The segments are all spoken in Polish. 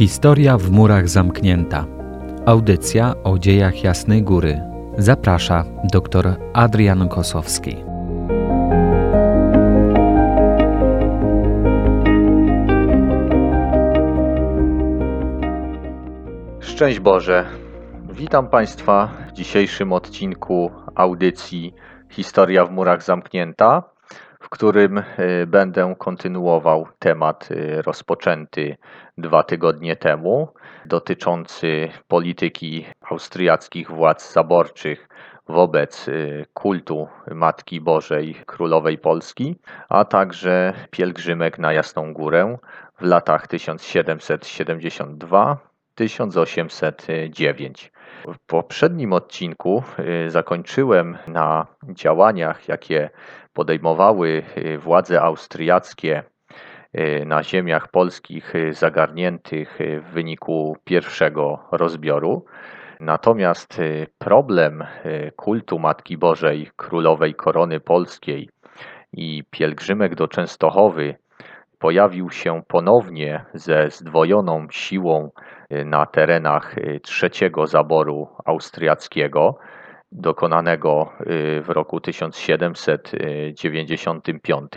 Historia w murach zamknięta. Audycja o dziejach Jasnej Góry. Zaprasza dr Adrian Kosowski. Szczęść Boże. Witam Państwa w dzisiejszym odcinku audycji Historia w murach zamknięta, w którym będę kontynuował temat rozpoczęty 2 tygodnie temu, dotyczący polityki austriackich władz zaborczych wobec kultu Matki Bożej Królowej Polski, a także pielgrzymek na Jasną Górę w latach 1772-1809. W poprzednim odcinku zakończyłem na działaniach, jakie podejmowały władze austriackie na ziemiach polskich zagarniętych w wyniku pierwszego rozbioru. Natomiast problem kultu Matki Bożej Królowej Korony Polskiej i pielgrzymek do Częstochowy pojawił się ponownie ze zdwojoną siłą na terenach trzeciego zaboru austriackiego, dokonanego w roku 1795,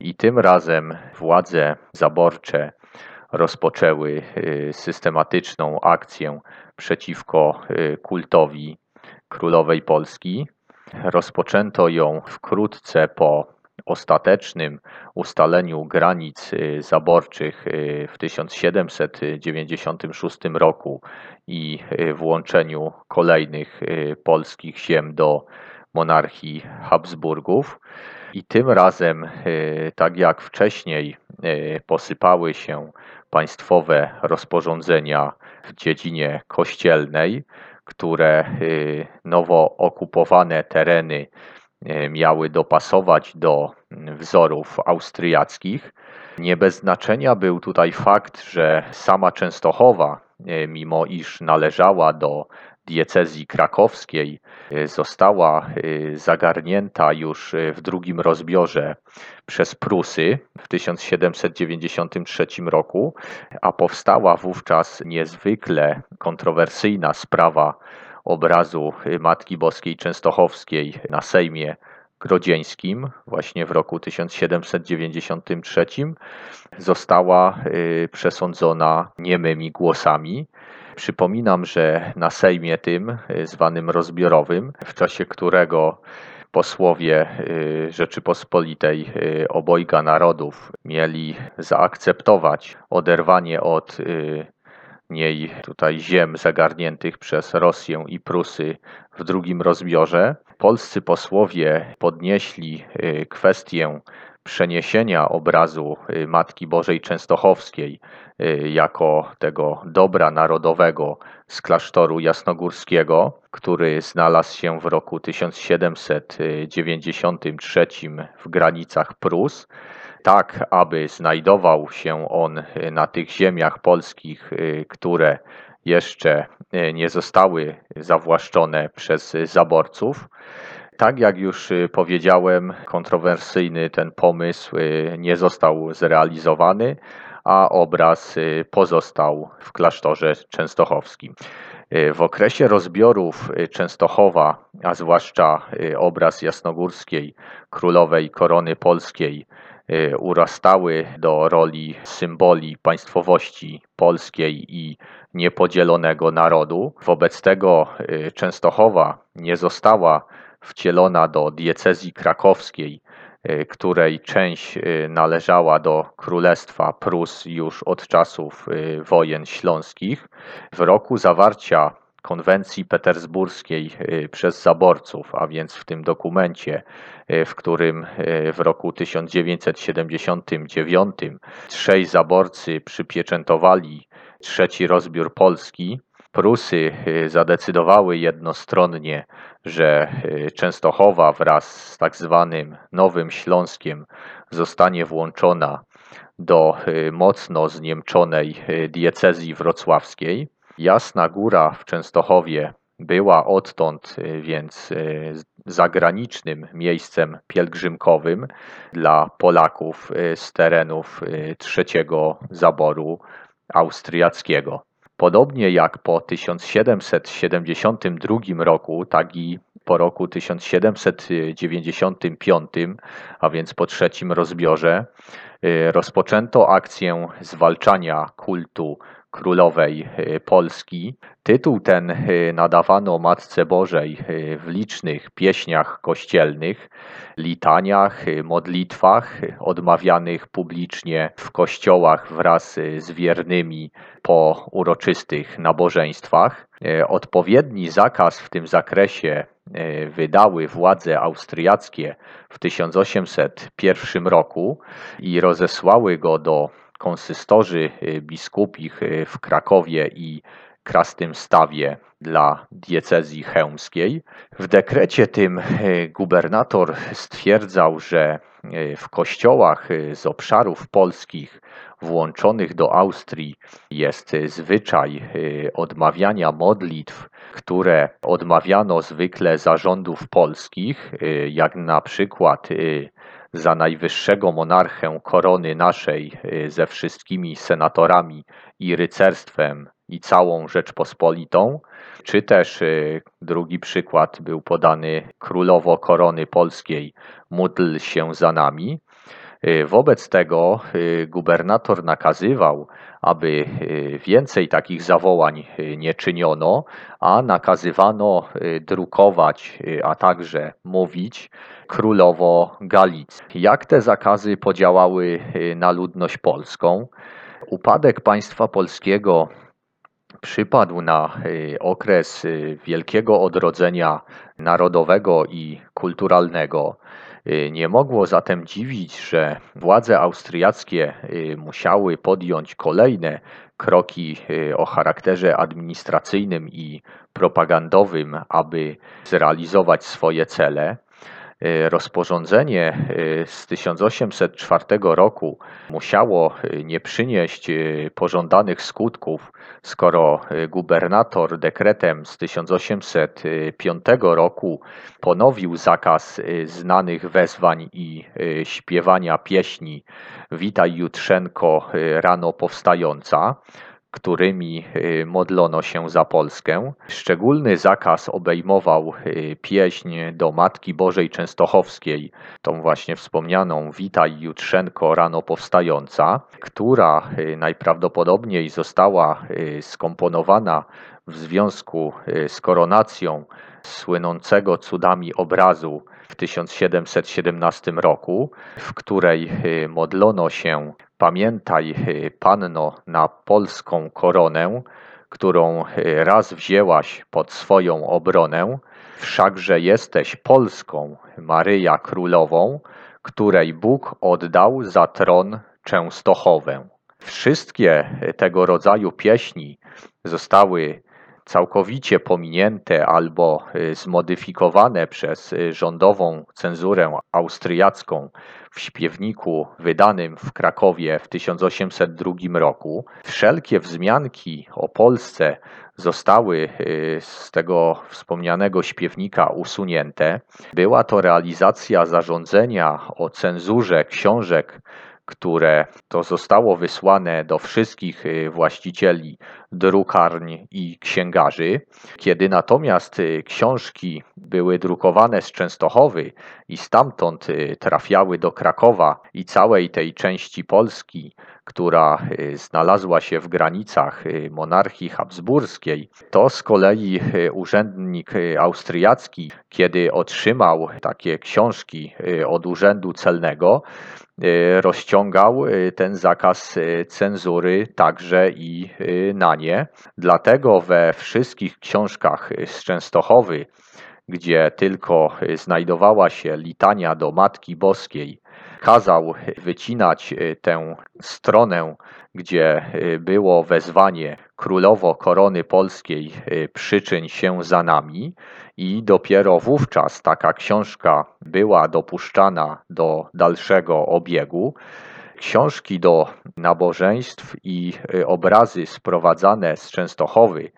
i tym razem władze zaborcze rozpoczęły systematyczną akcję przeciwko kultowi Królowej Polski. Rozpoczęto ją wkrótce po ostatecznym ustaleniu granic zaborczych w 1796 roku i włączeniu kolejnych polskich ziem do monarchii Habsburgów. I tym razem, tak jak wcześniej, posypały się państwowe rozporządzenia w dziedzinie kościelnej, które nowo okupowane tereny miały dopasować do wzorów austriackich. Nie bez znaczenia był tutaj fakt, że sama Częstochowa, mimo iż należała do diecezji krakowskiej, została zagarnięta już w drugim rozbiorze przez Prusy w 1793 roku, a powstała wówczas niezwykle kontrowersyjna sprawa obrazu Matki Boskiej Częstochowskiej na Sejmie Grodzieńskim właśnie w roku 1793, została przesądzona niemymi głosami. Przypominam, że na Sejmie tym zwanym rozbiorowym, w czasie którego posłowie Rzeczypospolitej Obojga Narodów mieli zaakceptować oderwanie od niej tutaj ziem zagarniętych przez Rosję i Prusy w drugim rozbiorze, polscy posłowie podnieśli kwestię przeniesienia obrazu Matki Bożej Częstochowskiej jako tego dobra narodowego z klasztoru jasnogórskiego, który znalazł się w roku 1793 w granicach Prus, tak aby znajdował się on na tych ziemiach polskich, które jeszcze nie zostały zawłaszczone przez zaborców. Tak jak już powiedziałem, kontrowersyjny ten pomysł nie został zrealizowany, a obraz pozostał w klasztorze częstochowskim. W okresie rozbiorów Częstochowa, a zwłaszcza obraz jasnogórskiej Królowej Korony Polskiej, urastały do roli symboli państwowości polskiej i niepodzielonego narodu. Wobec tego Częstochowa nie została wcielona do diecezji krakowskiej, której część należała do Królestwa Prus już od czasów wojen śląskich. W roku zawarcia Konwencji petersburskiej przez zaborców, a więc w tym dokumencie, w którym w roku 1979 trzej zaborcy przypieczętowali trzeci rozbiór Polski, Prusy zadecydowały jednostronnie, że Częstochowa wraz z tak zwanym Nowym Śląskiem zostanie włączona do mocno zniemczonej diecezji wrocławskiej. Jasna Góra w Częstochowie była odtąd więc zagranicznym miejscem pielgrzymkowym dla Polaków z terenów trzeciego zaboru austriackiego. Podobnie jak po 1772 roku, tak i po roku 1795, a więc po trzecim rozbiorze, rozpoczęto akcję zwalczania kultu królowej Polski. Tytuł ten nadawano Matce Bożej w licznych pieśniach kościelnych, litaniach, modlitwach odmawianych publicznie w kościołach wraz z wiernymi po uroczystych nabożeństwach. Odpowiedni zakaz w tym zakresie wydały władze austriackie w 1801 roku i rozesłały go do konsystorzy biskupich w Krakowie i Krastymstawie dla diecezji chełmskiej. W dekrecie tym gubernator stwierdzał, że w kościołach z obszarów polskich włączonych do Austrii jest zwyczaj odmawiania modlitw, które odmawiano zwykle za rządów polskich, jak na przykład za najwyższego monarchę korony naszej ze wszystkimi senatorami i rycerstwem i całą Rzeczpospolitą, czy też drugi przykład był podany królowo korony polskiej, módl się za nami. Wobec tego gubernator nakazywał, aby więcej takich zawołań nie czyniono, a nakazywano drukować, a także mówić królowo Galicji. Jak te zakazy podziałały na ludność polską? Upadek państwa polskiego przypadł na okres wielkiego odrodzenia narodowego i kulturalnego. Nie mogło zatem dziwić, że władze austriackie musiały podjąć kolejne kroki o charakterze administracyjnym i propagandowym, aby zrealizować swoje cele. Rozporządzenie z 1804 roku musiało nie przynieść pożądanych skutków, skoro gubernator dekretem z 1805 roku ponowił zakaz znanych wezwań i śpiewania pieśni "Witaj jutrzenko rano powstająca", którymi modlono się za Polskę. Szczególny zakaz obejmował pieśń do Matki Bożej Częstochowskiej, tą właśnie wspomnianą "Witaj jutrzenko rano powstająca", która najprawdopodobniej została skomponowana w związku z koronacją słynącego cudami obrazu w 1717 roku, w której modlono się: "Pamiętaj, Panno, na polską koronę, którą raz wzięłaś pod swoją obronę, wszakże jesteś Polską, Maryja Królową, której Bóg oddał za tron Częstochowę". Wszystkie tego rodzaju pieśni zostały całkowicie pominięte albo zmodyfikowane przez rządową cenzurę austriacką w śpiewniku wydanym w Krakowie w 1802 roku. Wszelkie wzmianki o Polsce zostały z tego wspomnianego śpiewnika usunięte. Była to realizacja zarządzenia o cenzurze książek, które to zostało wysłane do wszystkich właścicieli drukarni i księgarzy. Kiedy natomiast książki były drukowane z Częstochowy i stamtąd trafiały do Krakowa i całej tej części Polski, która znalazła się w granicach monarchii habsburskiej, to z kolei urzędnik austriacki, kiedy otrzymał takie książki od urzędu celnego, rozciągał ten zakaz cenzury także i na nie. Dlatego we wszystkich książkach z Częstochowy, gdzie tylko znajdowała się litania do Matki Boskiej, kazał wycinać tę stronę, gdzie było wezwanie "Królowo korony polskiej, przyczyń się za nami", i dopiero wówczas taka książka była dopuszczana do dalszego obiegu. Książki do nabożeństw i obrazy sprowadzane z Częstochowy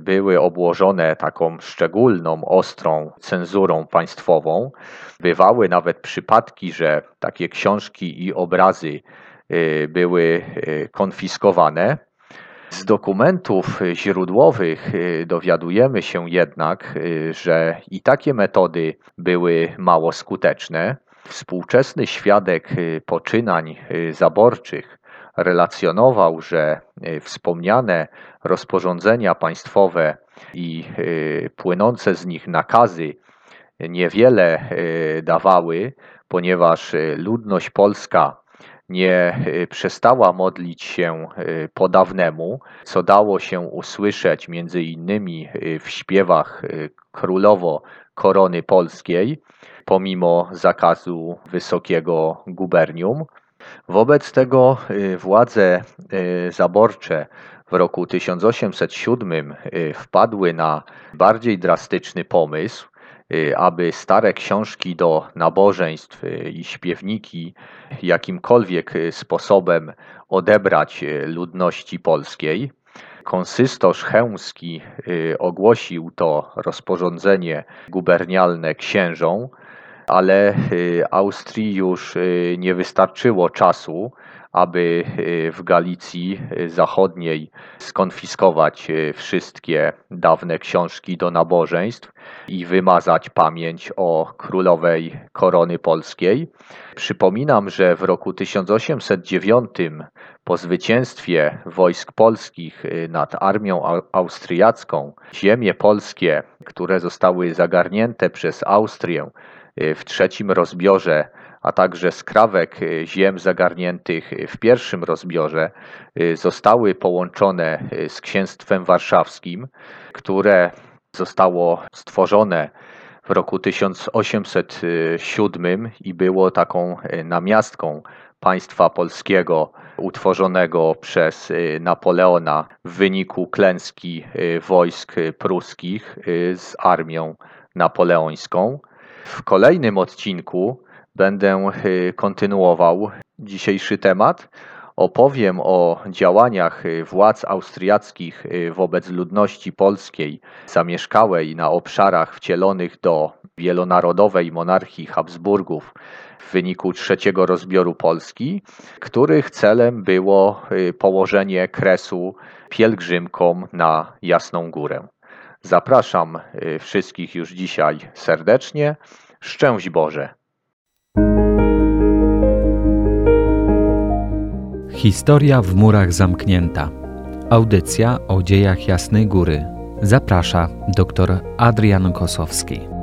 były obłożone taką szczególną, ostrą cenzurą państwową. Bywały nawet przypadki, że takie książki i obrazy były konfiskowane. Z dokumentów źródłowych dowiadujemy się jednak, że i takie metody były mało skuteczne. Współczesny świadek poczynań zaborczych relacjonował, że wspomniane rozporządzenia państwowe i płynące z nich nakazy niewiele dawały, ponieważ ludność polska nie przestała modlić się po dawnemu, co dało się usłyszeć między innymi w śpiewach Królowo Korony Polskiej, pomimo zakazu wysokiego gubernium. Wobec tego władze zaborcze w roku 1807 wpadły na bardziej drastyczny pomysł, aby stare książki do nabożeństw i śpiewniki jakimkolwiek sposobem odebrać ludności polskiej. Konsystorz chełmski ogłosił to rozporządzenie gubernialne księżom, ale Austrii już nie wystarczyło czasu, aby w Galicji Zachodniej skonfiskować wszystkie dawne książki do nabożeństw i wymazać pamięć o królowej korony polskiej. Przypominam, że w roku 1809 po zwycięstwie wojsk polskich nad armią austriacką ziemie polskie, które zostały zagarnięte przez Austrię w trzecim rozbiorze, a także skrawek ziem zagarniętych w pierwszym rozbiorze, zostały połączone z Księstwem Warszawskim, które zostało stworzone w roku 1807 i było taką namiastką państwa polskiego utworzonego przez Napoleona w wyniku klęski wojsk pruskich z armią napoleońską. W kolejnym odcinku będę kontynuował dzisiejszy temat. Opowiem o działaniach władz austriackich wobec ludności polskiej zamieszkałej na obszarach wcielonych do wielonarodowej monarchii Habsburgów w wyniku trzeciego rozbioru Polski, których celem było położenie kresu pielgrzymkom na Jasną Górę. Zapraszam wszystkich już dzisiaj serdecznie. Szczęść Boże! Historia w murach zamknięta. Audycja o dziejach Jasnej Góry. Zaprasza dr Adrian Kosowski.